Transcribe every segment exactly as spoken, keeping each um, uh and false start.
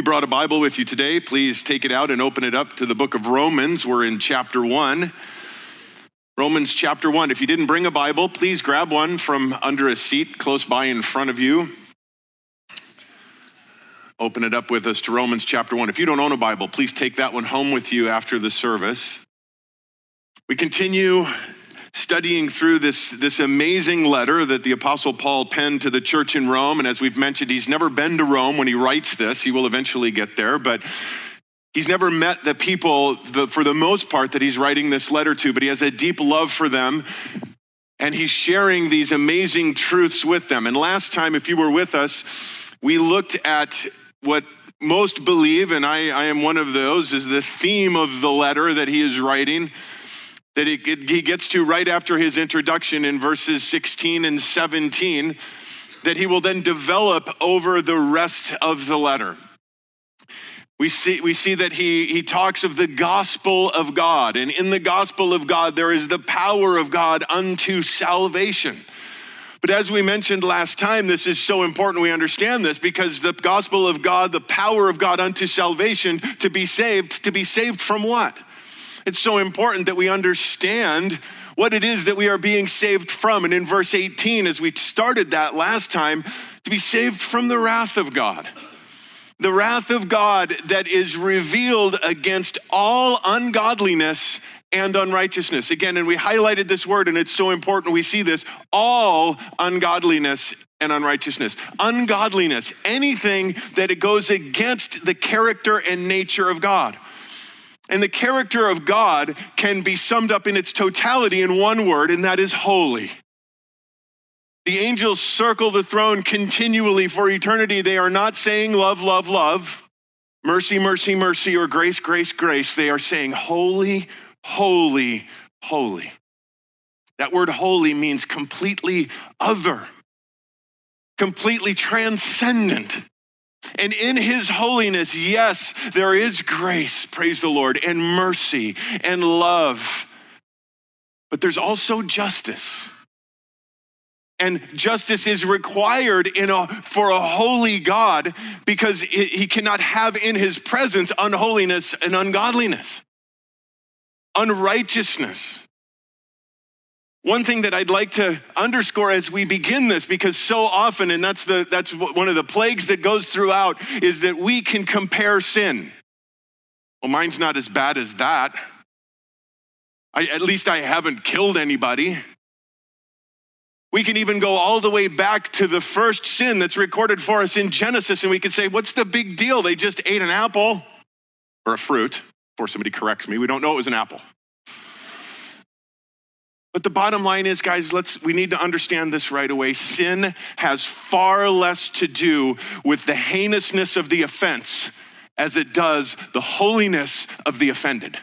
you brought a Bible with you today, please take it out and open it up to the book of Romans. We're in chapter one. Romans chapter one. If you didn't bring a Bible, please grab one from under a seat close by in front of you. Open it up with us to Romans chapter one. If you don't own a Bible, please take that one home with you after the service. We continue studying through this, this amazing letter that the Apostle Paul penned to the church in Rome. And as we've mentioned, he's never been to Rome when he writes this. He will eventually get there, but he's never met the people, the, for the most part, that he's writing this letter to, but he has a deep love for them. And he's sharing these amazing truths with them. And last time, if you were with us, we looked at what most believe, and I, I am one of those, is the theme of the letter that he is writing, that he gets to right after his introduction in verses sixteen and seventeen, that he will then develop over the rest of the letter. We see, we see that he, he talks of the gospel of God, and in the gospel of God, there is the power of God unto salvation. But as we mentioned last time, this is so important we understand this, because the gospel of God, the power of God unto salvation, to be saved, to be saved from what? It's so important that we understand what it is that we are being saved from. And in verse eighteen, as we started that last time, to be saved from the wrath of God. The wrath of God that is revealed against all ungodliness and unrighteousness. Again, and we highlighted this word, and it's so important we see this, all ungodliness and unrighteousness. Ungodliness, anything that it goes against the character and nature of God. And the character of God can be summed up in its totality in one word, and that is holy. The angels circle the throne continually for eternity. They are not saying love, love, love, mercy, mercy, mercy, or grace, grace, grace. They are saying holy, holy, holy. That word holy means completely other, completely transcendent. And in his holiness, yes, there is grace, praise the Lord, and mercy and love. But there's also justice. And justice is required in a, for a holy God, because he cannot have in his presence unholiness and ungodliness, unrighteousness. One thing that I'd like to underscore as we begin this, because so often, and that's the that's one of the plagues that goes throughout, is that we can compare sin. Well, mine's not as bad as that. I, at least I haven't killed anybody. We can even go all the way back to the first sin that's recorded for us in Genesis, and we can say, what's the big deal? They just ate an apple or a fruit, before somebody corrects me. We don't know it was an apple. But the bottom line is, guys, let's, we need to understand this right away. Sin has far less to do with the heinousness of the offense as it does the holiness of the offended.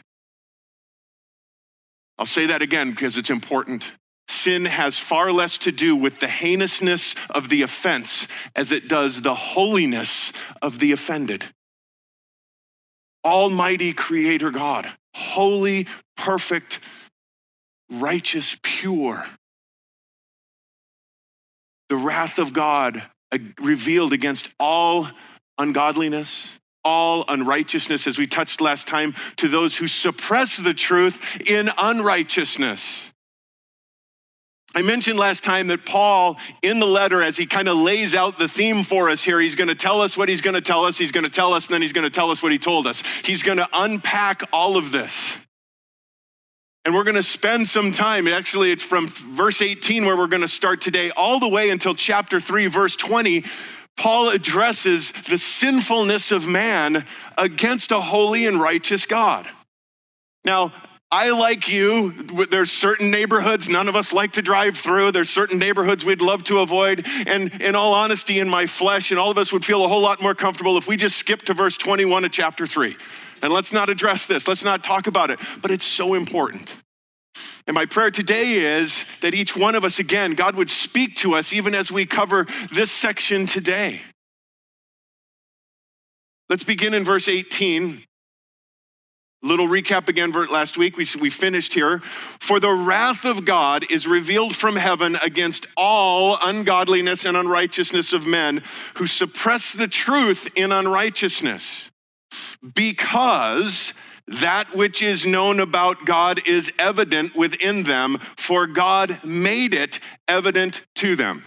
I'll say that again because it's important. Sin has far less to do with the heinousness of the offense as it does the holiness of the offended. Almighty Creator God, holy, perfect, righteous, pure. The wrath of God revealed against all ungodliness, all unrighteousness, as we touched last time, to those who suppress the truth in unrighteousness. I mentioned last time that Paul, in the letter, as he kind of lays out the theme for us here, he's going to tell us what he's going to tell us, he's going to tell us, and then he's going to tell us what he told us. He's going to unpack all of this. And we're going to spend some time, actually it's from verse eighteen where we're going to start today, all the way until chapter three, verse twenty, Paul addresses the sinfulness of man against a holy and righteous God. Now, I, like you, there's certain neighborhoods none of us like to drive through. There's certain neighborhoods we'd love to avoid. And in all honesty, in my flesh, and all of us would feel a whole lot more comfortable if we just skipped to verse twenty-one of chapter three. And let's not address this. Let's not talk about it. But it's so important. And my prayer today is that each one of us, again, God would speak to us even as we cover this section today. Let's begin in verse eighteen. Little recap again, last week we, we finished here. For the wrath of God is revealed from heaven against all ungodliness and unrighteousness of men who suppress the truth in unrighteousness, because that which is known about God is evident within them, for God made it evident to them.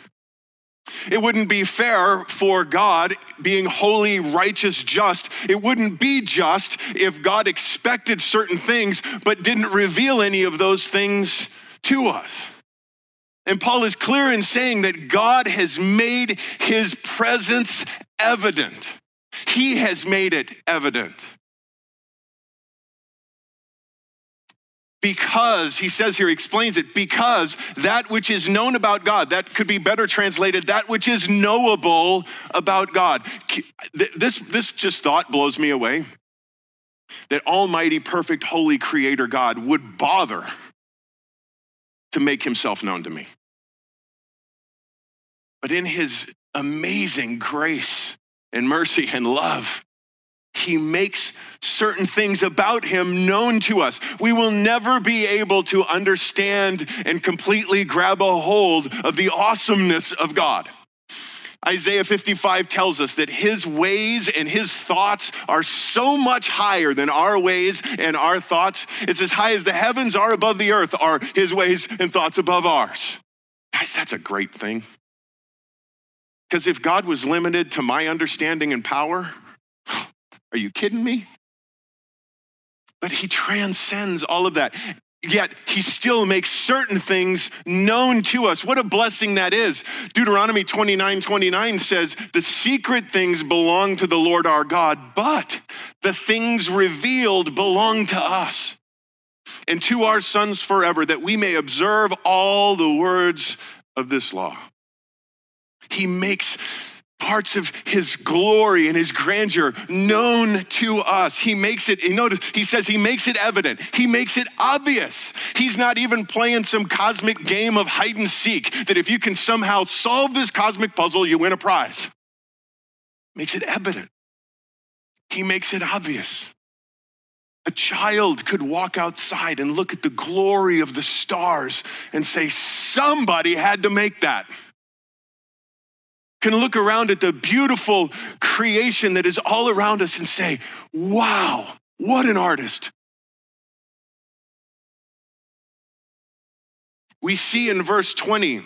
It wouldn't be fair for God, being holy, righteous, just. It wouldn't be just if God expected certain things but didn't reveal any of those things to us. And Paul is clear in saying that God has made his presence evident. He has made it evident. Because, he says here, he explains it, because that which is known about God, that could be better translated, that which is knowable about God. This, this just thought blows me away, that almighty, perfect, holy creator God would bother to make himself known to me. But in his amazing grace and mercy and love, he makes certain things about him known to us. We will never be able to understand and completely grab a hold of the awesomeness of God. Isaiah fifty-five tells us that his ways and his thoughts are so much higher than our ways and our thoughts. It's as high as the heavens are above the earth are his ways and thoughts above ours. Guys, that's a great thing. Because if God was limited to my understanding and power, are you kidding me? But he transcends all of that. Yet he still makes certain things known to us. What a blessing that is. Deuteronomy twenty-nine twenty-nine says, the secret things belong to the Lord our God, but the things revealed belong to us and to our sons forever, that we may observe all the words of this law. He makes parts of his glory and his grandeur known to us. He makes it, you notice, he says he makes it evident. He makes it obvious. He's not even playing some cosmic game of hide and seek that if you can somehow solve this cosmic puzzle, you win a prize. Makes it evident. He makes it obvious. A child could walk outside and look at the glory of the stars and say, somebody had to make that. Can look around at the beautiful creation that is all around us and say, wow, what an artist. We see in verse twenty,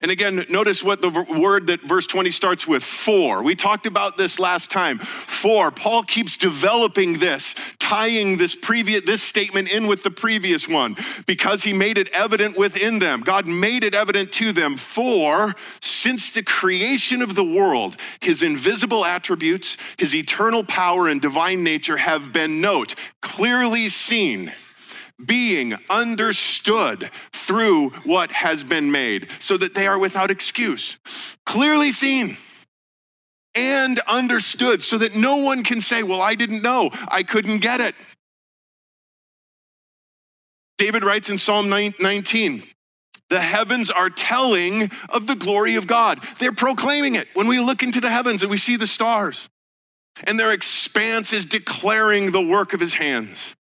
and again, notice what the word that verse twenty starts with, for. We talked about this last time. For, Paul keeps developing this, tying this previous this statement in with the previous one, because he made it evident within them. God made it evident to them. For, since the creation of the world, his invisible attributes, his eternal power and divine nature have been, note, clearly seen, being understood through what has been made, so that they are without excuse. Clearly seen and understood, so that no one can say, well, I didn't know, I couldn't get it. David writes in Psalm nineteen, the heavens are telling of the glory of God. They're proclaiming it. When we look into the heavens and we see the stars, and their expanse is declaring the work of his hands.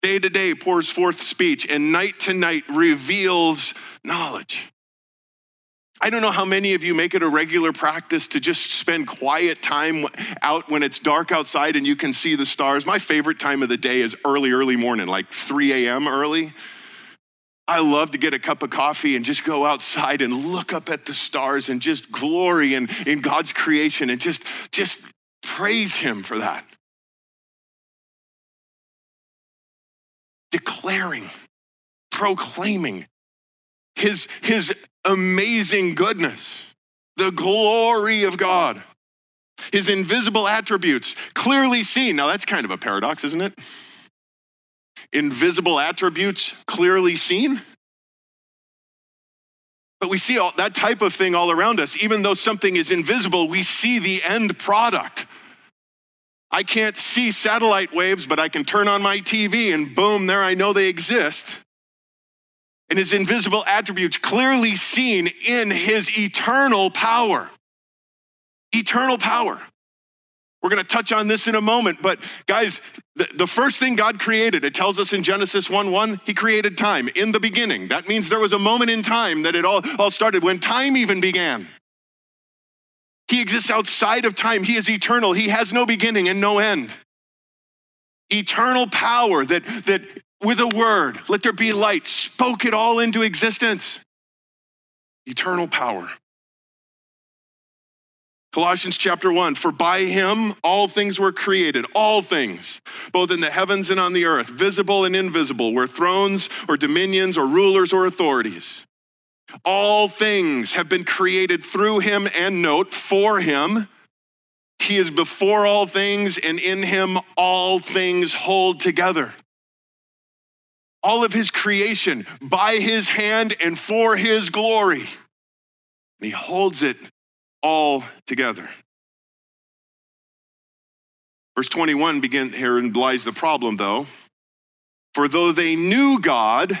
Day to day pours forth speech, and night to night reveals knowledge. I don't know how many of you make it a regular practice to just spend quiet time out when it's dark outside and you can see the stars. My favorite time of the day is early, early morning, like three a.m. early. I love to get a cup of coffee and just go outside and look up at the stars and just glory in, in God's creation and just, just praise him for that. Declaring, proclaiming his, his amazing goodness, the glory of God, his invisible attributes clearly seen. Now that's kind of a paradox, isn't it? Invisible attributes clearly seen. But we see all, that type of thing all around us. Even though something is invisible, we see the end product. I can't see satellite waves, but I can turn on my T V and boom, there I know they exist. And his invisible attributes clearly seen in his eternal power. Eternal power. We're going to touch on this in a moment, but guys, the, the first thing God created, it tells us in Genesis one one, he created time in the beginning. That means there was a moment in time that it all, all started, when time even began. He exists outside of time. He is eternal. He has no beginning and no end. Eternal power that, that with a word, let there be light, spoke it all into existence. Eternal power. Colossians chapter one, for by him all things were created, all things, both in the heavens and on the earth, visible and invisible, were thrones or dominions or rulers or authorities. All things have been created through him, and note, for him. He is before all things, and in him all things hold together. All of his creation by his hand and for his glory. And he holds it all together. Verse twenty-one begins, here lies the problem though. For though they knew God,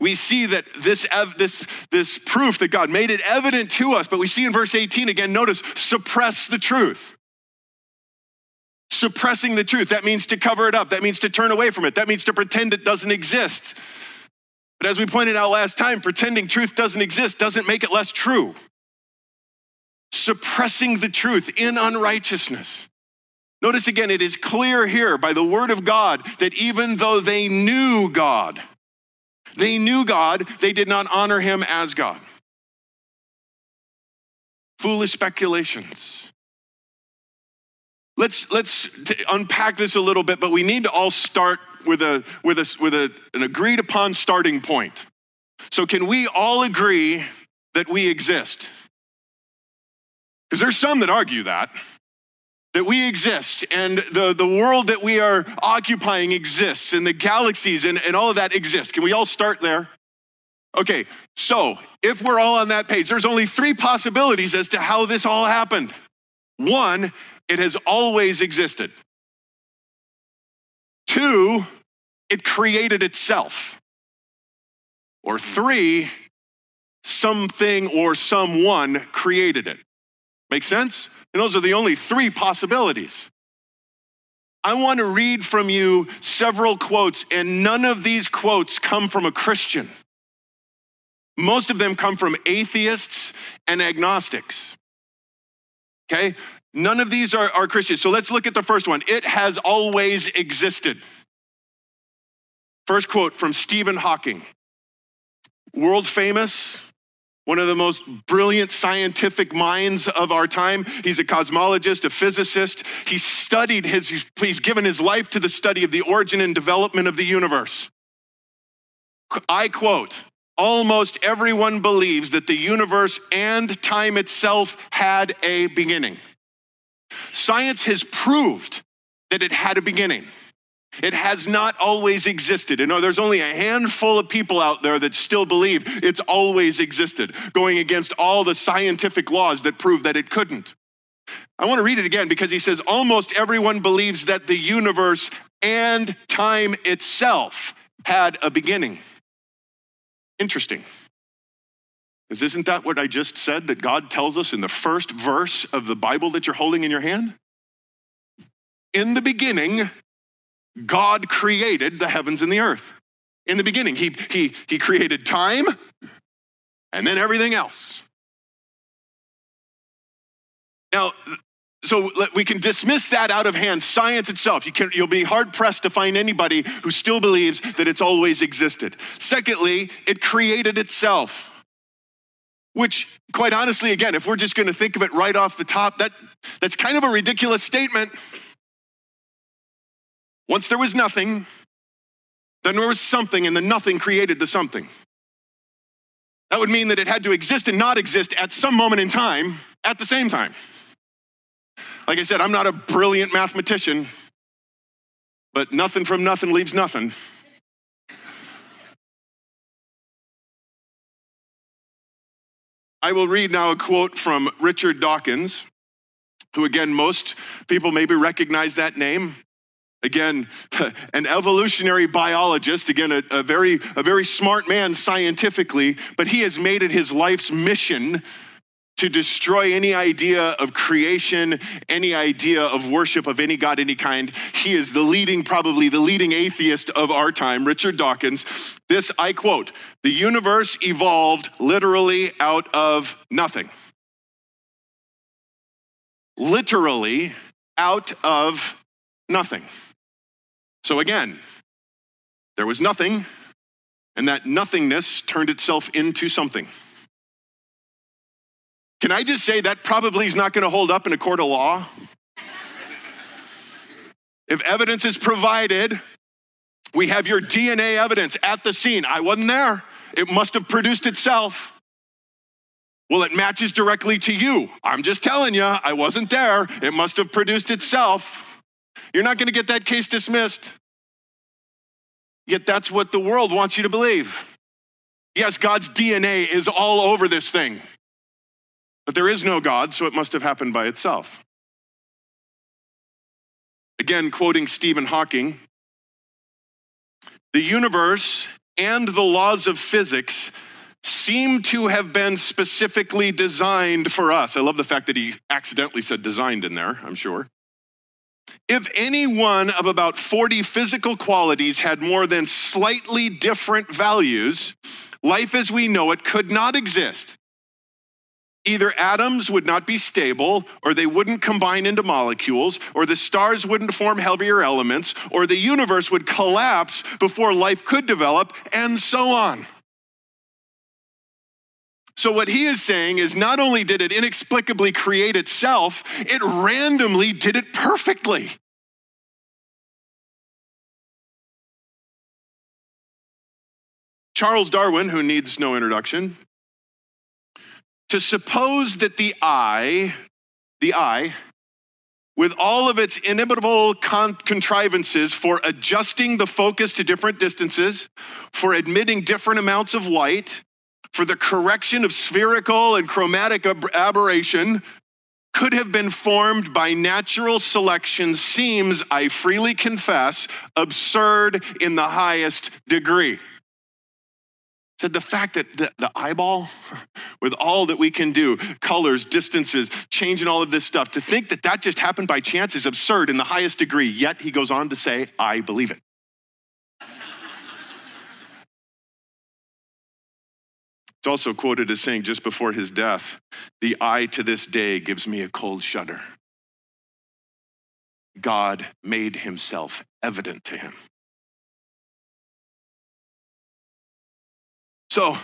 We see that this, this, this proof that God made it evident to us, but we see in verse eighteen again, notice, suppress the truth. Suppressing the truth, that means to cover it up. That means to turn away from it. That means to pretend it doesn't exist. But as we pointed out last time, pretending truth doesn't exist doesn't make it less true. Suppressing the truth in unrighteousness. Notice again, it is clear here by the word of God that even though they knew God, they knew God, they did not honor him as God. Foolish speculations. Let's, let's t- unpack this a little bit, but we need to all start with a with a with a an agreed upon starting point. So can we all agree that we exist? Because there's some that argue that that we exist, and the the world that we are occupying exists, and the galaxies and, and all of that exist. Can we all start there? Okay, so if we're all on that page, there's only three possibilities as to how this all happened. One, it has always existed. Two, it created itself. Or three, something or someone created it. Make sense? And those are the only three possibilities. I want to read from you several quotes, and none of these quotes come from a Christian. Most of them come from atheists and agnostics. Okay? None of these are, are Christians. So let's look at the first one. It has always existed. First quote from Stephen Hawking. World famous, one of the most brilliant scientific minds of our time. He's a cosmologist, a physicist. He studied his, he's given his life to the study of the origin and development of the universe. I quote, almost everyone believes that the universe and time itself had a beginning. Science has proved that it had a beginning. It has not always existed. And no, there's only a handful of people out there that still believe it's always existed, going against all the scientific laws that prove that it couldn't. I want to read it again because he says, almost everyone believes that the universe and time itself had a beginning. Interesting. Because isn't that what I just said that God tells us in the first verse of the Bible that you're holding in your hand? In the beginning, God created the heavens and the earth. In the beginning, he, he, he created time and then everything else. Now, so we can dismiss that out of hand. Science itself, you can, you'll be hard-pressed to find anybody who still believes that it's always existed. Secondly, it created itself. Which, quite honestly, again, if we're just going to think of it right off the top, that, that's kind of a ridiculous statement. Once there was nothing, then there was something, and the nothing created the something. That would mean that it had to exist and not exist at some moment in time at the same time. Like I said, I'm not a brilliant mathematician, but nothing from nothing leaves nothing. I will read now a quote from Richard Dawkins, who again, most people maybe recognize that name. Again, an evolutionary biologist, again, a, a, very, a very smart man scientifically, but he has made it his life's mission to destroy any idea of creation, any idea of worship of any God, any kind. He is the leading, probably the leading atheist of our time, Richard Dawkins. This, I quote, "The universe evolved literally out of nothing." Literally out of nothing. So again, there was nothing, and that nothingness turned itself into something. Can I just say that probably is not going to hold up in a court of law? If evidence is provided, we have your D N A evidence at the scene. I wasn't there. It must have produced itself. Well, it matches directly to you. I'm just telling you, I wasn't there. It must have produced itself. You're not going to get that case dismissed. Yet that's what the world wants you to believe. Yes, God's D N A is all over this thing. But there is no God, so it must have happened by itself. Again, quoting Stephen Hawking, "The universe and the laws of physics seem to have been specifically designed for us." I love the fact that he accidentally said designed in there, I'm sure. "If any one of about forty physical qualities had more than slightly different values, life as we know it could not exist. Either atoms would not be stable, or they wouldn't combine into molecules, or the stars wouldn't form heavier elements, or the universe would collapse before life could develop, and so on." So what he is saying is not only did it inexplicably create itself, it randomly did it perfectly. Charles Darwin, who needs no introduction, "To suppose that the eye, the eye, with all of its inimitable con- contrivances for adjusting the focus to different distances, for admitting different amounts of light, for the correction of spherical and chromatic ab- aberration, could have been formed by natural selection seems, I freely confess, absurd in the highest degree." Said the fact that the, the eyeball, with all that we can do, colors, distances, changing all of this stuff, to think that that just happened by chance is absurd in the highest degree. Yet he goes on to say, "I believe it." It's also quoted as saying just before his death, "The eye to this day gives me a cold shudder. God made himself evident to him." So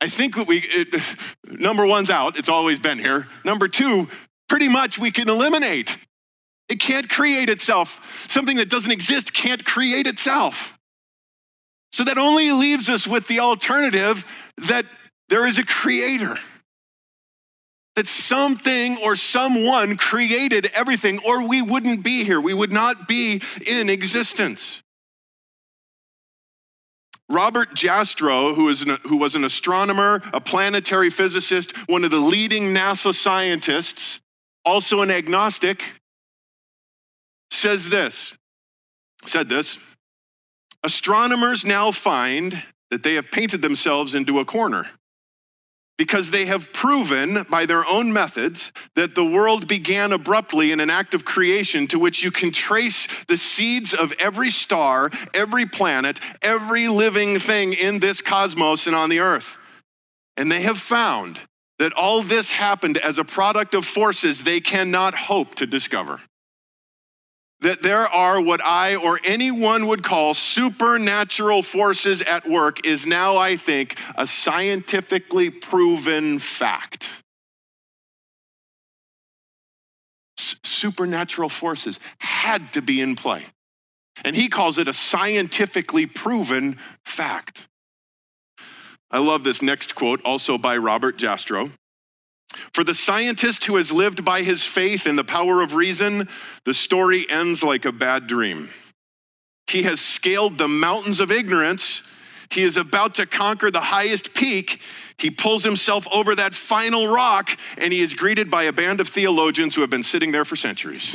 I think what we, it, number one's out, it's always been here. Number two, pretty much we can eliminate. It can't create itself. Something that doesn't exist can't create itself. So that only leaves us with the alternative that there is a creator. That something or someone created everything, or we wouldn't be here. We would not be in existence. Robert Jastrow, who, is an, who was an astronomer, a planetary physicist, one of the leading NASA scientists, also an agnostic, says this, said this, "Astronomers now find that they have painted themselves into a corner because they have proven by their own methods that the world began abruptly in an act of creation to which you can trace the seeds of every star, every planet, every living thing in this cosmos and on the earth. And they have found that all this happened as a product of forces they cannot hope to discover. That there are what I or anyone would call supernatural forces at work is now, I think, a scientifically proven fact." S- supernatural forces had to be in play. And he calls it a scientifically proven fact. I love this next quote, also by Robert Jastrow. "For the scientist who has lived by his faith in the power of reason, the story ends like a bad dream. He has scaled the mountains of ignorance. He is about to conquer the highest peak. He pulls himself over that final rock, and he is greeted by a band of theologians who have been sitting there for centuries.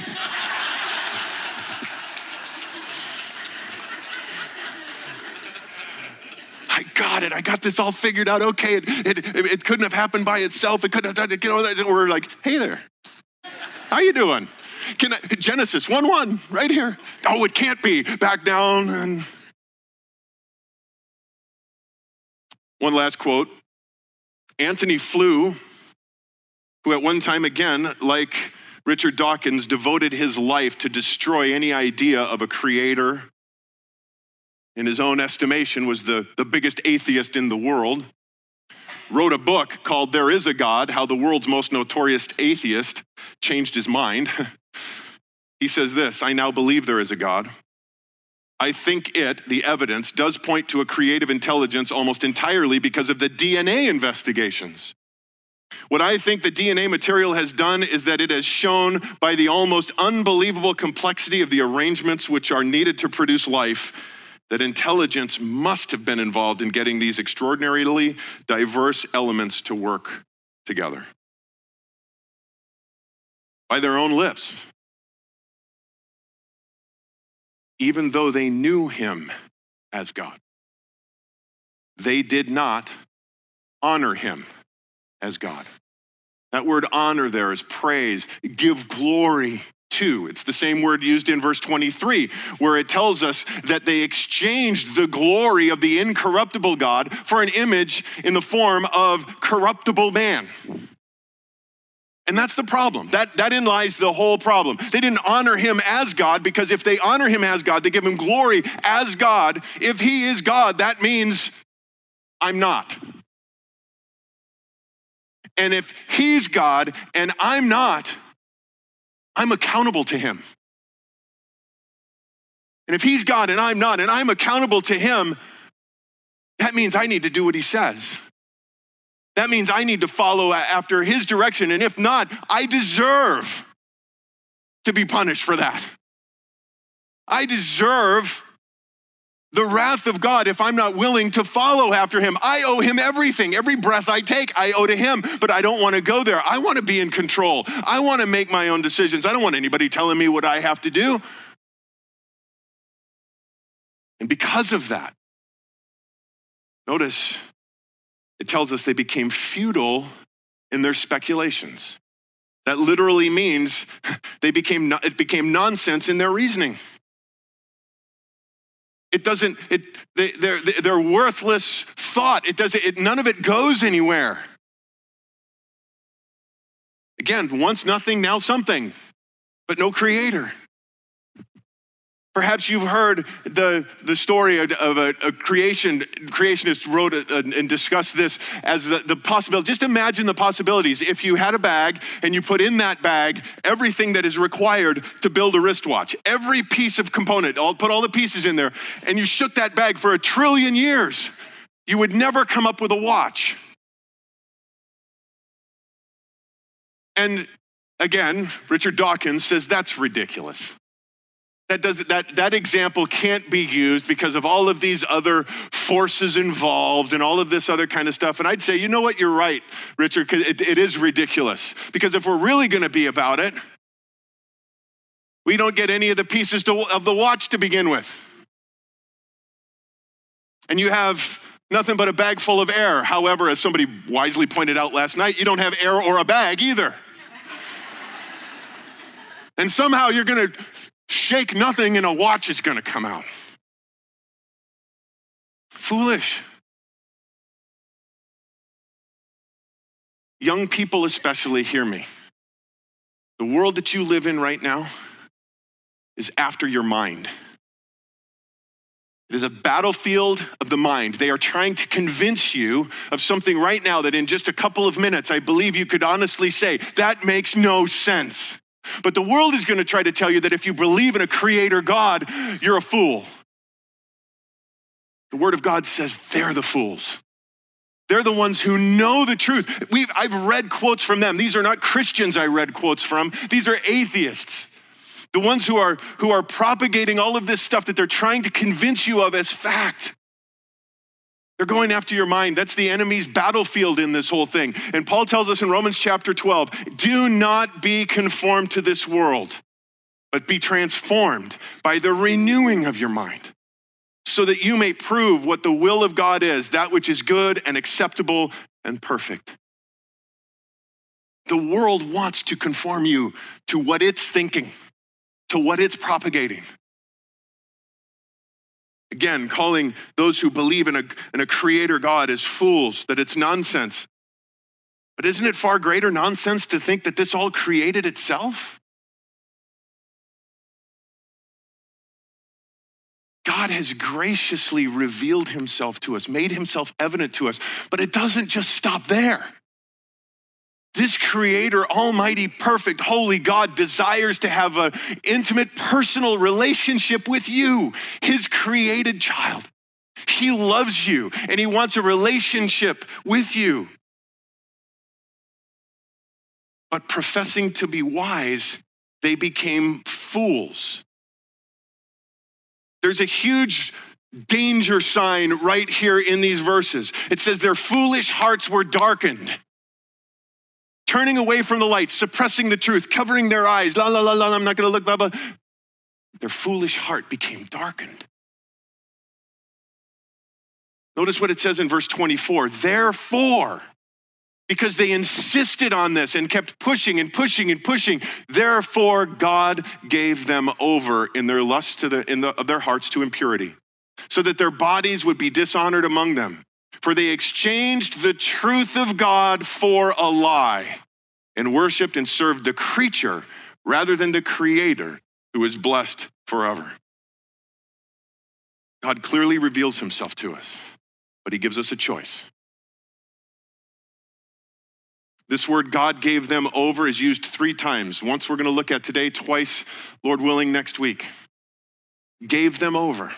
I got it. I got this all figured out. Okay, it, it, it couldn't have happened by itself. It couldn't have done it. You know, we're like, hey there, how you doing? Can I, Genesis one one, right here. Oh, it can't be. Back down. And one last quote. Anthony Flew, who at one time, again, like Richard Dawkins, devoted his life to destroy any idea of a creator, in his own estimation was the, the biggest atheist in the world, wrote a book called There Is a God, How the World's Most Notorious Atheist Changed His Mind. He says this, I now believe there is a God. I think it, the evidence, does point to a creative intelligence almost entirely because of the D N A investigations. What I think the D N A material has done is that it has shown by the almost unbelievable complexity of the arrangements which are needed to produce life that intelligence must have been involved in getting these extraordinarily diverse elements to work together. By their own lips. Even though they knew him as God, they did not honor him as God. That word honor there is praise, give glory. It's the same word used in verse twenty-three, where it tells us that they exchanged the glory of the incorruptible God for an image in the form of corruptible man. And that's the problem. That, that in lies the whole problem. They didn't honor him as God, because if they honor him as God, they give him glory as God. If he is God, that means I'm not. And if he's God and I'm not, I'm accountable to him. And if he's God and I'm not, and I'm accountable to him, that means I need to do what he says. That means I need to follow after his direction. And if not, I deserve to be punished for that. I deserve the wrath of God if I'm not willing to follow after him. I owe him everything. Every breath I take, I owe to him, but I don't want to go there. I want to be in control. I want to make my own decisions. I don't want anybody telling me what I have to do. And because of that, notice it tells us they became futile in their speculations. That literally means they became, it became nonsense in their reasoning. It doesn't, it, they, they're, they're worthless thought. It doesn't, it, none of it goes anywhere. Again, once nothing, now something, but no creator. Perhaps you've heard the, the story of a, a creation, creationist wrote a, a, and discussed this as the, the possibility. Just imagine the possibilities. If you had a bag and you put in that bag everything that is required to build a wristwatch, every piece of component, all, put all the pieces in there, and you shook that bag for a trillion years, you would never come up with a watch. And again, Richard Dawkins says that's ridiculous. That, does, that, that example can't be used because of all of these other forces involved and all of this other kind of stuff. And I'd say, you know what, you're right, Richard, because it, it is ridiculous. Because if we're really going to be about it, we don't get any of the pieces to, of the watch to begin with. And you have nothing but a bag full of air. However, as somebody wisely pointed out last night, you don't have air or a bag either. And somehow you're going to shake nothing and a watch is going to come out. Foolish. Young people especially, hear me. The world that you live in right now is after your mind. It is a battlefield of the mind. They are trying to convince you of something right now that in just a couple of minutes, I believe you could honestly say, that makes no sense. But the world is going to try to tell you that if you believe in a creator God, you're a fool. The word of God says they're the fools. They're the ones who know the truth. We've, I've read quotes from them. These are not Christians I read quotes from. These are atheists. The ones who are, who are propagating all of this stuff that they're trying to convince you of as fact. They're going after your mind. That's the enemy's battlefield in this whole thing. And Paul tells us in Romans chapter twelve, do not be conformed to this world, but be transformed by the renewing of your mind, so that you may prove what the will of God is, that which is good and acceptable and perfect. The world wants to conform you to what it's thinking, to what it's propagating. Again, calling those who believe in a, in a creator God as fools, that it's nonsense. But isn't it far greater nonsense to think that this all created itself? God has graciously revealed himself to us, made himself evident to us, but it doesn't just stop there. This creator, almighty, perfect, holy God desires to have an intimate, personal relationship with you, his created child. He loves you and he wants a relationship with you. But professing to be wise, they became fools. There's a huge danger sign right here in these verses. It says their foolish hearts were darkened. Turning away from the light, suppressing the truth, covering their eyes, la, la, la, la, I'm not gonna look, blah, blah. Their foolish heart became darkened. Notice what it says in verse twenty-four. Therefore, because they insisted on this and kept pushing and pushing and pushing, therefore God gave them over in their lust to the, in the, of their hearts to impurity, so that their bodies would be dishonored among them. For they exchanged the truth of God for a lie and worshiped and served the creature rather than the creator, who is blessed forever. God clearly reveals himself to us, but he gives us a choice. This word God gave them over is used three times. Once we're going to look at today, twice, Lord willing, next week. Gave them over.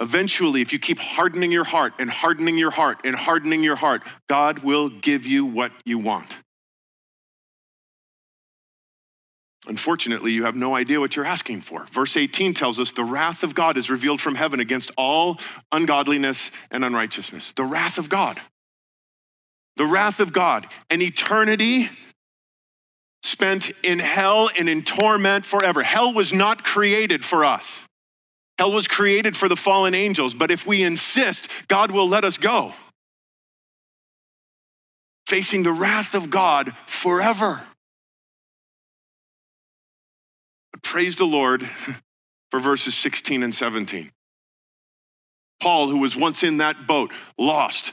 Eventually, if you keep hardening your heart and hardening your heart and hardening your heart, God will give you what you want. Unfortunately, you have no idea what you're asking for. Verse eighteen tells us the wrath of God is revealed from heaven against all ungodliness and unrighteousness. The wrath of God. The wrath of God. An eternity spent in hell and in torment forever. Hell was not created for us. Hell was created for the fallen angels, but if we insist, God will let us go. Facing the wrath of God forever. But praise the Lord for verses sixteen and seventeen. Paul, who was once in that boat, lost,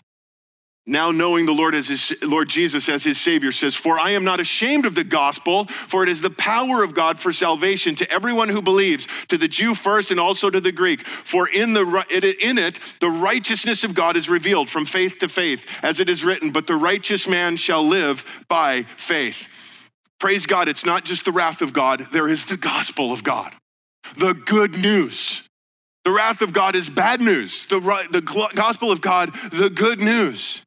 now knowing the Lord as his, Lord Jesus as his Savior, says, for I am not ashamed of the gospel, for it is the power of God for salvation to everyone who believes, to the Jew first and also to the Greek. For in, the, in it, the righteousness of God is revealed from faith to faith, as it is written, but the righteous man shall live by faith. Praise God, it's not just the wrath of God, there is the gospel of God, the good news. The wrath of God is bad news. The, the gospel of God, the good news.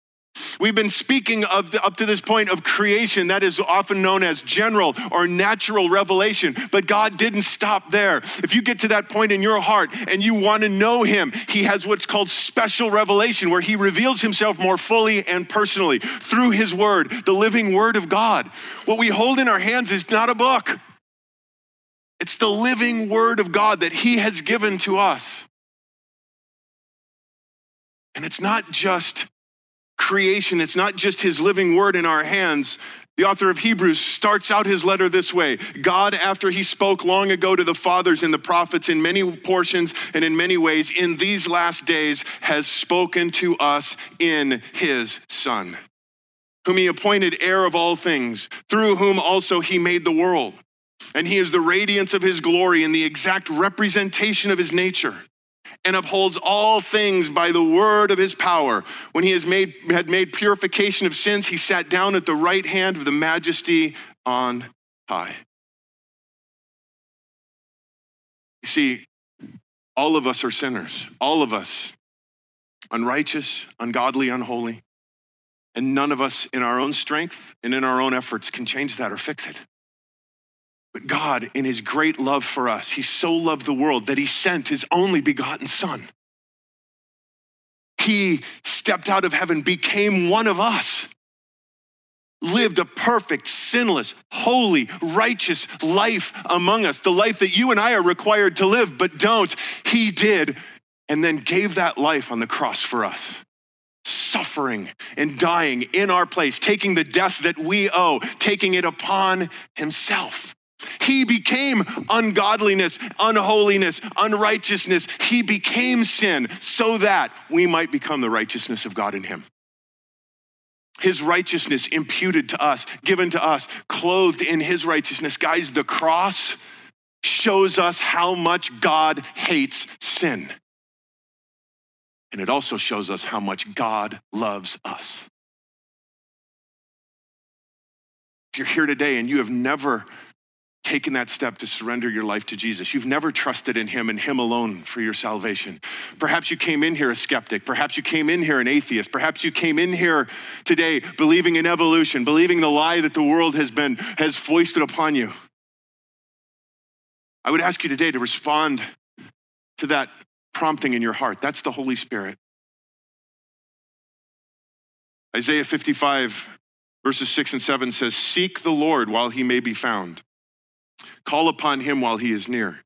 We've been speaking of the, up to this point of creation that is often known as general or natural revelation, but God didn't stop there. If you get to that point in your heart and you want to know him, he has what's called special revelation, where he reveals himself more fully and personally through his word, the living word of God. What we hold in our hands is not a book. It's the living word of God that he has given to us. And it's not just creation. It's not just his living word in our hands. The author of Hebrews starts out his letter this way. God, after he spoke long ago to the fathers and the prophets in many portions and in many ways, in these last days has spoken to us in his Son, whom he appointed heir of all things, through whom also he made the world. And he is the radiance of his glory and the exact representation of his nature, and upholds all things by the word of his power. When he has made, had made purification of sins, he sat down at the right hand of the majesty on high. You see, all of us are sinners, all of us, unrighteous, ungodly, unholy, and none of us in our own strength and in our own efforts can change that or fix it. But God, in his great love for us, he so loved the world that he sent his only begotten son. He stepped out of heaven, became one of us, lived a perfect, sinless, holy, righteous life among us, the life that you and I are required to live, but don't. He did, and then gave that life on the cross for us, suffering and dying in our place, taking the death that we owe, taking it upon himself. He became ungodliness, unholiness, unrighteousness. He became sin so that we might become the righteousness of God in him. His righteousness imputed to us, given to us, clothed in his righteousness. Guys, the cross shows us how much God hates sin. And it also shows us how much God loves us. If you're here today and you have never taken that step to surrender your life to Jesus, you've never trusted in him and him alone for your salvation. Perhaps you came in here a skeptic. Perhaps you came in here an atheist. Perhaps you came in here today believing in evolution, believing the lie that the world has been, has foisted upon you. I would ask you today to respond to that prompting in your heart. That's the Holy Spirit. Isaiah fifty-five, verses six and seven says, "Seek the Lord while he may be found. Call upon him while he is near.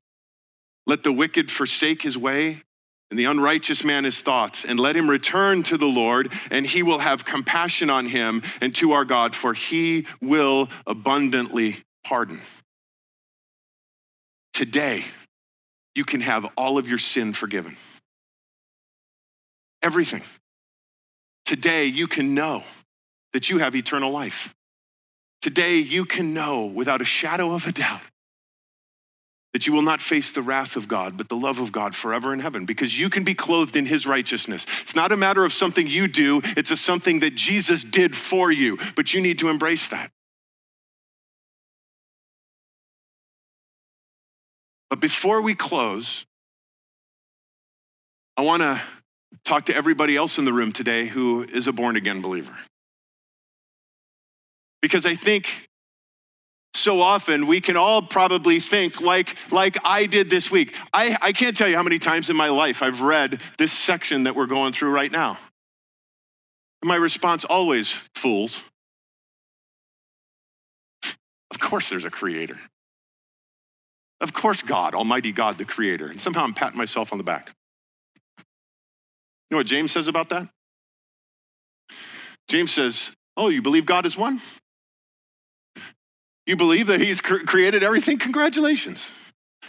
Let the wicked forsake his way, and the unrighteous man his thoughts, and let him return to the Lord, and he will have compassion on him and to our God, for he will abundantly pardon." Today, you can have all of your sin forgiven. Everything. Today, you can know that you have eternal life. Today, you can know without a shadow of a doubt that you will not face the wrath of God, but the love of God forever in heaven, because you can be clothed in his righteousness. It's not a matter of something you do, it's a something that Jesus did for you, but you need to embrace that. But before we close, I want to talk to everybody else in the room today who is a born-again believer. Because I think so often we can all probably think like, like I did this week. I, I can't tell you how many times in my life I've read this section that we're going through right now. And my response always, fools. Of course there's a creator. Of course God, Almighty God, the creator. And somehow I'm patting myself on the back. You know what James says about that? James says, "Oh, you believe God is one? You believe that he's cr- created everything? Congratulations."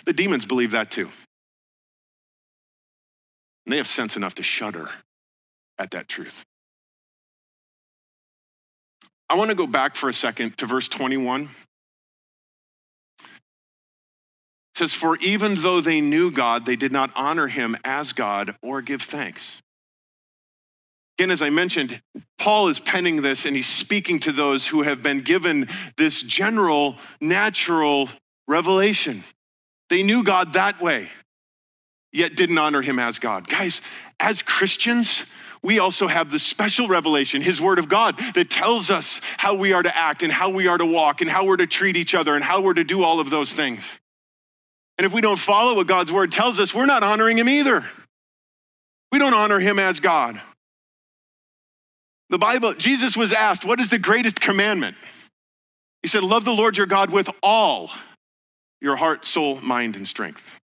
The demons believe that too. And they have sense enough to shudder at that truth. I want to go back for a second to verse twenty-one. It says, "For even though they knew God, they did not honor him as God or give thanks." Again, as I mentioned, Paul is penning this and he's speaking to those who have been given this general, natural revelation. They knew God that way, yet didn't honor him as God. Guys, as Christians, we also have the special revelation, his word of God, that tells us how we are to act and how we are to walk and how we're to treat each other and how we're to do all of those things. And if we don't follow what God's word tells us, we're not honoring him either. We don't honor him as God. The Bible, Jesus was asked, what is the greatest commandment? He said, love the Lord your God with all your heart, soul, mind, and strength.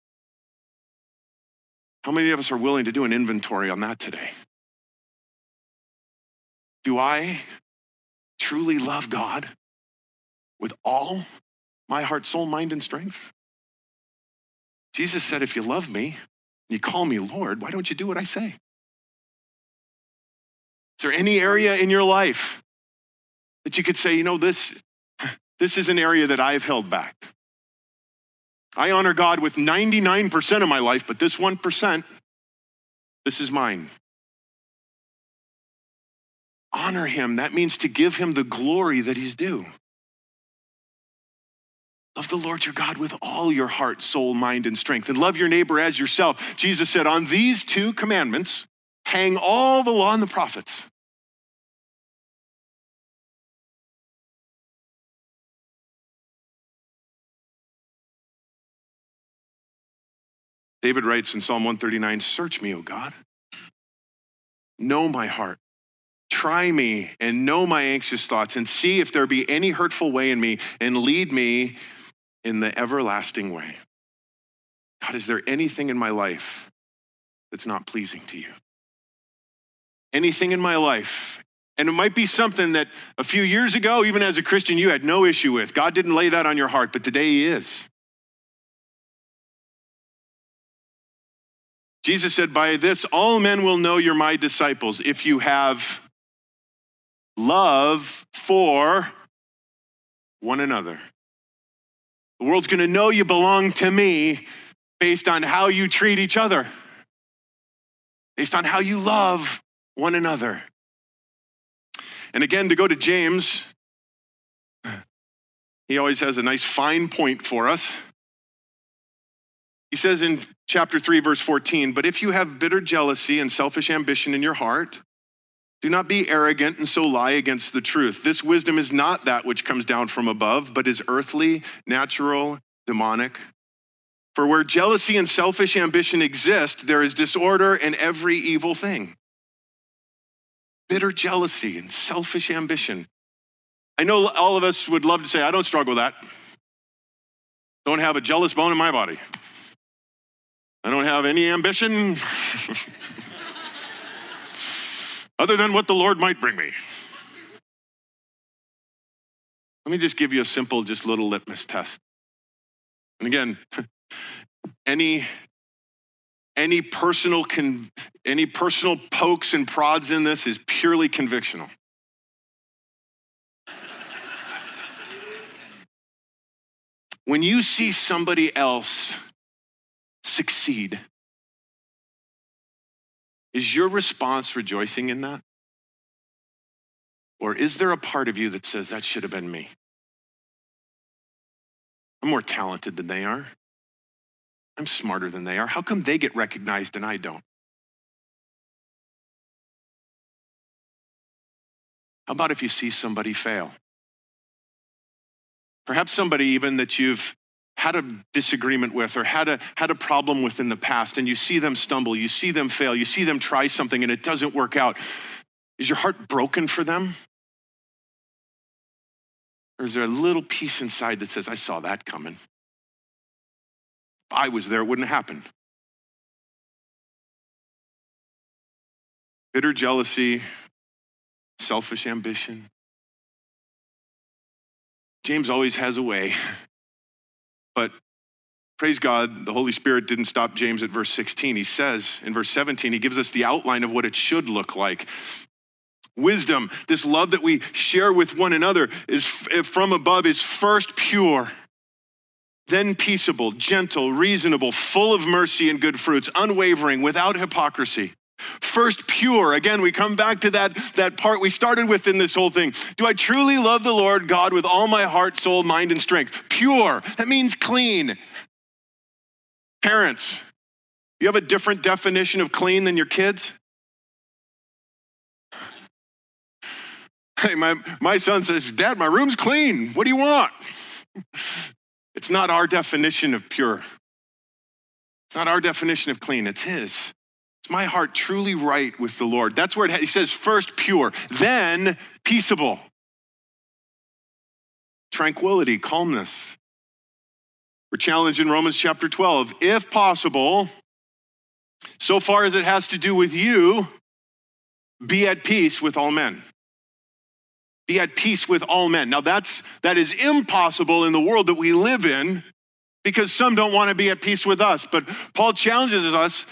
How many of us are willing to do an inventory on that today? Do I truly love God with all my heart, soul, mind, and strength? Jesus said, if you love me, and you call me Lord, why don't you do what I say? Is there any area in your life that you could say, you know, this, this is an area that I've held back? I honor God with ninety-nine percent of my life, but this one percent, this is mine. Honor him. That means to give him the glory that he's due. Love the Lord your God with all your heart, soul, mind, and strength, and love your neighbor as yourself. Jesus said, on these two commandments, hang all the law and the prophets. David writes in Psalm one thirty-nine, search me, O God. Know my heart. Try me and know my anxious thoughts and see if there be any hurtful way in me and lead me in the everlasting way. God, is there anything in my life that's not pleasing to you? Anything in my life. And it might be something that a few years ago, even as a Christian, you had no issue with. God didn't lay that on your heart, but today he is. Jesus said, by this, all men will know you're my disciples if you have love for one another. The world's gonna know you belong to me based on how you treat each other, based on how you love one another. And again, to go to James, he always has a nice fine point for us. He says in chapter three, verse fourteen, but if you have bitter jealousy and selfish ambition in your heart, do not be arrogant and so lie against the truth. This wisdom is not that which comes down from above, but is earthly, natural, demonic. For where jealousy and selfish ambition exist, there is disorder and every evil thing. Bitter jealousy and selfish ambition. I know all of us would love to say, I don't struggle with that. Don't have a jealous bone in my body. I don't have any ambition other than what the Lord might bring me. Let me just give you a simple, just little litmus test. And again, any, any, personal con, any personal pokes and prods in this is purely convictional. When you see somebody else succeed, is your response rejoicing in that? Or is there a part of you that says, that should have been me? I'm more talented than they are. I'm smarter than they are. How come they get recognized and I don't? How about if you see somebody fail? Perhaps somebody even that you've had a disagreement with or had a, had a problem with in the past, and you see them stumble, you see them fail, you see them try something and it doesn't work out. Is your heart broken for them? Or is there a little piece inside that says, I saw that coming. If I was there, it wouldn't happen. Bitter jealousy, selfish ambition. James always has a way. But praise God, the Holy Spirit didn't stop James at verse sixteen. He says in verse seventeen, he gives us the outline of what it should look like. Wisdom, this love that we share with one another is from above, is first pure, then peaceable, gentle, reasonable, full of mercy and good fruits, unwavering, without hypocrisy. First pure, again, we come back to that, that part we started with in this whole thing. Do I truly love the Lord God with all my heart, soul, mind, and strength? Pure, that means clean. Parents, you have a different definition of clean than your kids? Hey, my, my son says, Dad, my room's clean. What do you want? It's not our definition of pure. It's not our definition of clean, it's his. Is my heart truly right with the Lord? That's where it, he says first pure, then peaceable. Tranquility, calmness. We're challenged in Romans chapter twelve. If possible, so far as it has to do with you, be at peace with all men. Be at peace with all men. Now that's, that is impossible in the world that we live in because some don't want to be at peace with us. But Paul challenges us,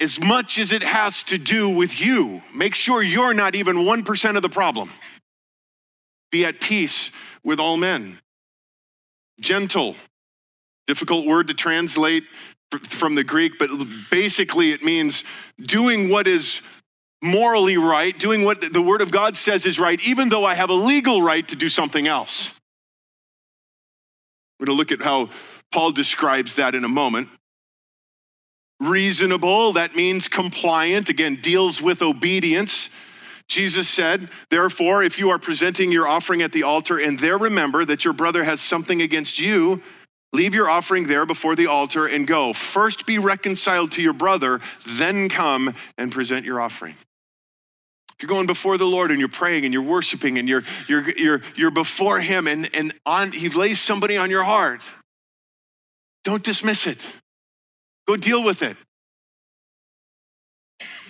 as much as it has to do with you, make sure you're not even one percent of the problem. Be at peace with all men. Gentle, difficult word to translate from the Greek, but basically it means doing what is morally right, doing what the Word of God says is right, even though I have a legal right to do something else. We're going to look at how Paul describes that in a moment. Reasonable, that means compliant, again, deals with obedience. Jesus said, therefore, if you are presenting your offering at the altar and there remember that your brother has something against you, Leave your offering there before the altar and go. First be reconciled to your brother, then come and present your offering. If you're going before the Lord and you're praying and you're worshiping and you're, you're, you're, you're before him and, and on, he lays somebody on your heart, don't dismiss it. Go deal with it.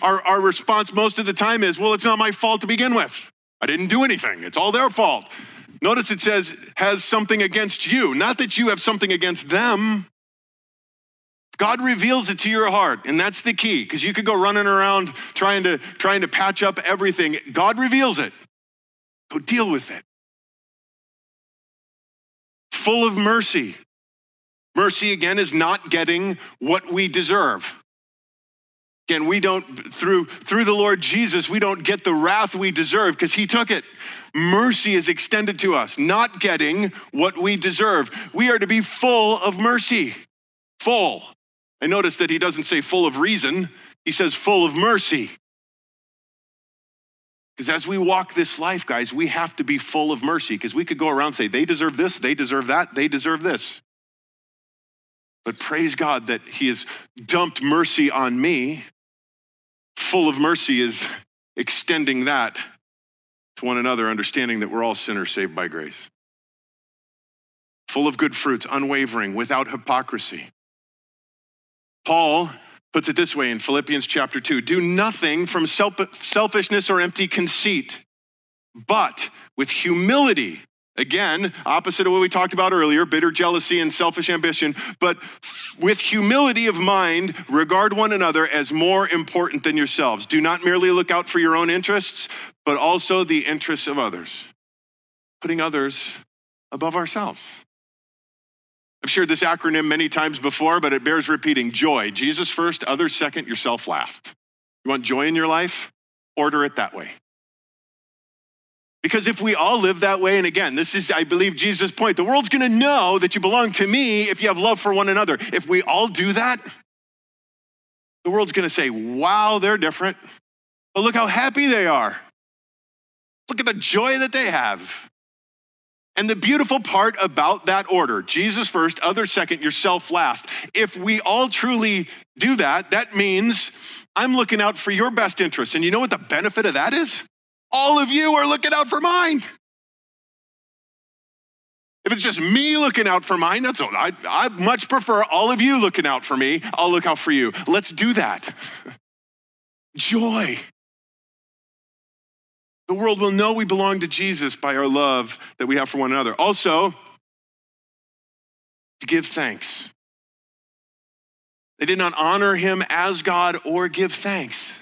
Our, our response most of the time is, well, it's not my fault to begin with. I didn't do anything. It's all their fault. Notice it says, has something against you. Not that you have something against them. God reveals it to your heart, and that's the key, because you could go running around trying to, trying to patch up everything. God reveals it. Go deal with it. Full of mercy. Mercy, again, is not getting what we deserve. Again, we don't, through, through the Lord Jesus, we don't get the wrath we deserve because he took it. Mercy is extended to us, not getting what we deserve. We are to be full of mercy. Full. I notice that he doesn't say full of reason. He says full of mercy. Because as we walk this life, guys, we have to be full of mercy because we could go around and say, they deserve this, they deserve that, they deserve this. But praise God that he has dumped mercy on me. Full of mercy is extending that to one another, understanding that we're all sinners saved by grace. Full of good fruits, unwavering, without hypocrisy. Paul puts it this way in Philippians chapter two, do nothing from selfishness or empty conceit, but with humility. Again, opposite of what we talked about earlier, bitter jealousy and selfish ambition, but with humility of mind, regard one another as more important than yourselves. Do not merely look out for your own interests, but also the interests of others, putting others above ourselves. I've shared this acronym many times before, but it bears repeating. Joy, Jesus first, others second, yourself last. You want joy in your life? Order it that way. Because if we all live that way, and again, this is, I believe, Jesus' point, the world's gonna know that you belong to me if you have love for one another. If we all do that, the world's gonna say, wow, they're different. But look how happy they are. Look at the joy that they have. And the beautiful part about that order, Jesus first, others second, yourself last. If we all truly do that, that means I'm looking out for your best interests. And you know what the benefit of that is? All of you are looking out for mine. If it's just me looking out for mine, that's all. I, I much prefer all of you looking out for me. I'll look out for you. Let's do that. Joy. The world will know we belong to Jesus by our love that we have for one another. Also, to give thanks. They did not honor him as God or give thanks.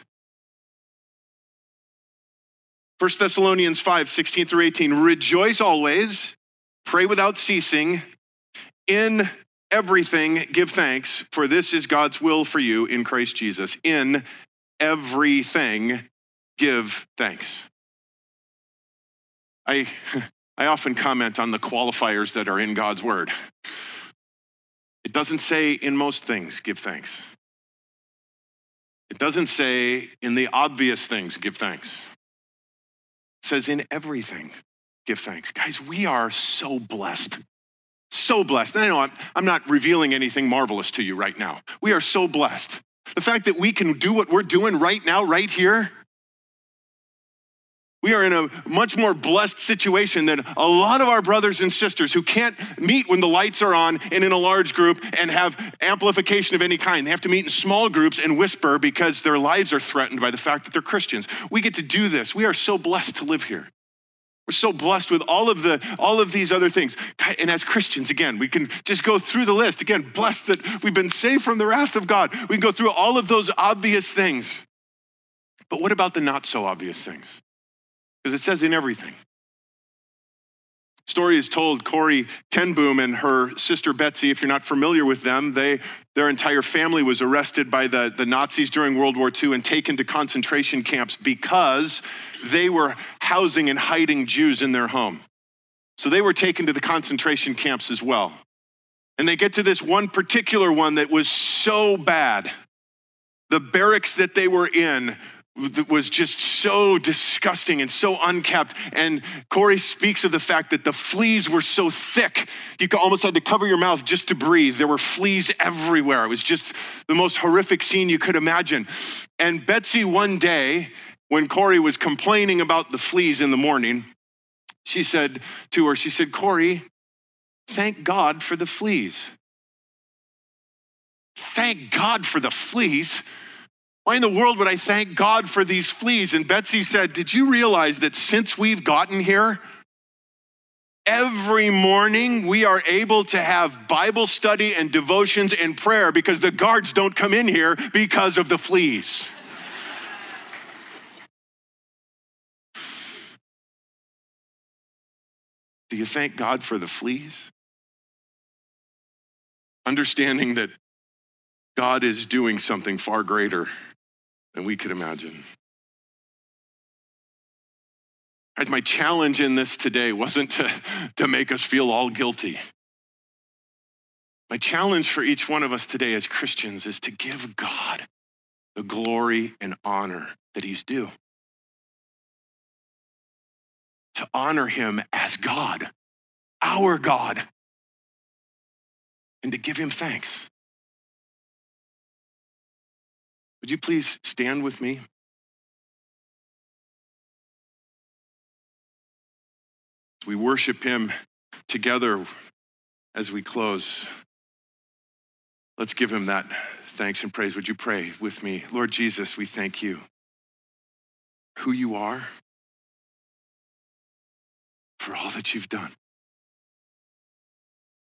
First Thessalonians five, sixteen through eighteen, rejoice always, pray without ceasing, in everything give thanks, for this is God's will for you in Christ Jesus. In everything give thanks. I, I often comment on the qualifiers that are in God's word. It doesn't say in most things, give thanks. It doesn't say in the obvious things, give thanks. Says in everything, give thanks. Guys, we are so blessed, so blessed. And I know I'm, I'm not revealing anything marvelous to you right now. We are so blessed. The fact that we can do what we're doing right now, right here, we are in a much more blessed situation than a lot of our brothers and sisters who can't meet when the lights are on and in a large group and have amplification of any kind. They have to meet in small groups and whisper because their lives are threatened by the fact that they're Christians. We get to do this. We are so blessed to live here. We're so blessed with all of the, all of these other things. And as Christians, again, we can just go through the list. Again, blessed that we've been saved from the wrath of God. We can go through all of those obvious things. But what about the not so obvious things? Because it says in everything. Story is told, Corrie Ten Boom and her sister Betsy, if you're not familiar with them, they, their entire family was arrested by the, the Nazis during World War Two and taken to concentration camps because they were housing and hiding Jews in their home. So they were taken to the concentration camps as well. And they get to this one particular one that was so bad. The barracks that they were in was just so disgusting and so unkept. And Corrie speaks of the fact that the fleas were so thick, you almost had to cover your mouth just to breathe. There were fleas everywhere. It was just the most horrific scene you could imagine. And Betsy, one day, when Corrie was complaining about the fleas in the morning, she said to her, she said, "Corrie, thank God for the fleas." Thank God for the fleas? Why in the world would I thank God for these fleas? And Betsy said, "Did you realize that since we've gotten here, every morning we are able to have Bible study and devotions and prayer because the guards don't come in here because of the fleas?" Do you thank God for the fleas? Understanding that God is doing something far greater than we could imagine. Guys, my challenge in this today wasn't to, to make us feel all guilty. My challenge for each one of us today as Christians is to give God the glory and honor that He's due. To honor Him as God, our God, and to give Him thanks. Would you please stand with me? We worship Him together as we close. Let's give Him that thanks and praise. Would you pray with me? Lord Jesus, we thank You for who You are, for all that You've done,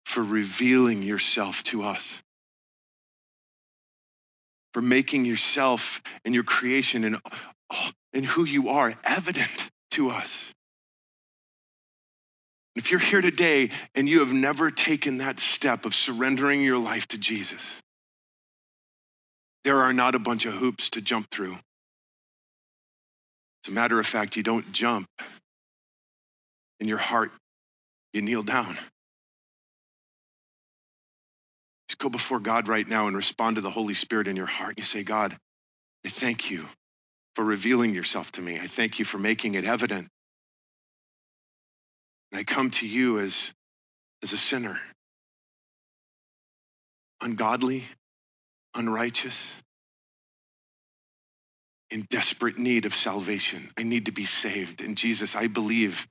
for revealing Yourself to us, for making Yourself and Your creation and, oh, and who You are evident to us. If you're here today and you have never taken that step of surrendering your life to Jesus, there are not a bunch of hoops to jump through. As a matter of fact, you don't jump. In your heart, you kneel down. Just go before God right now and respond to the Holy Spirit in your heart. You say, "God, I thank You for revealing Yourself to me. I thank You for making it evident. And I come to You as, as a sinner, ungodly, unrighteous, in desperate need of salvation. I need to be saved. And Jesus, I believe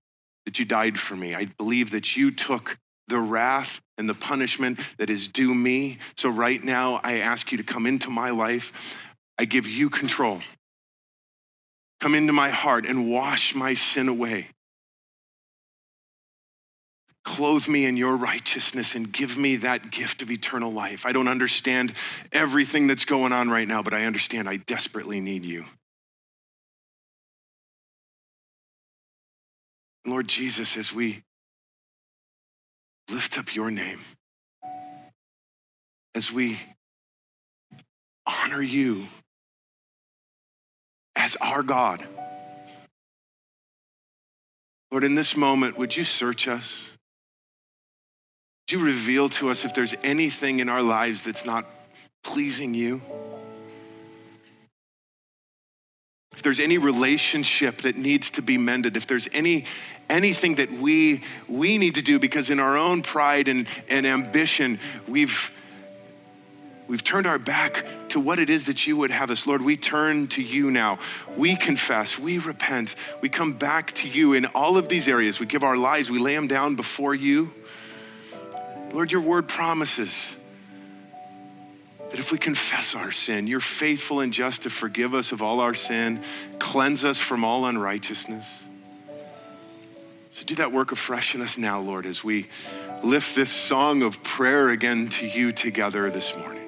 that You died for me. I believe that You took the wrath and the punishment that is due me. So right now, I ask You to come into my life. I give You control. Come into my heart and wash my sin away. Clothe me in Your righteousness and give me that gift of eternal life. I don't understand everything that's going on right now, but I understand I desperately need You. Lord Jesus, as we lift up Your name, as we honor You as our God, Lord, in this moment, would You search us? Would You reveal to us if there's anything in our lives that's not pleasing You? If there's any relationship that needs to be mended, if there's any anything that we we need to do, because in our own pride and, and ambition, we've we've turned our back to what it is that You would have us. Lord, we turn to You now. We confess, we repent, we come back to You in all of these areas. We give our lives, we lay them down before You. Lord, Your word promises that if we confess our sin, You're faithful and just to forgive us of all our sin, cleanse us from all unrighteousness. So do that work afresh in us now, Lord, as we lift this song of prayer again to You together this morning.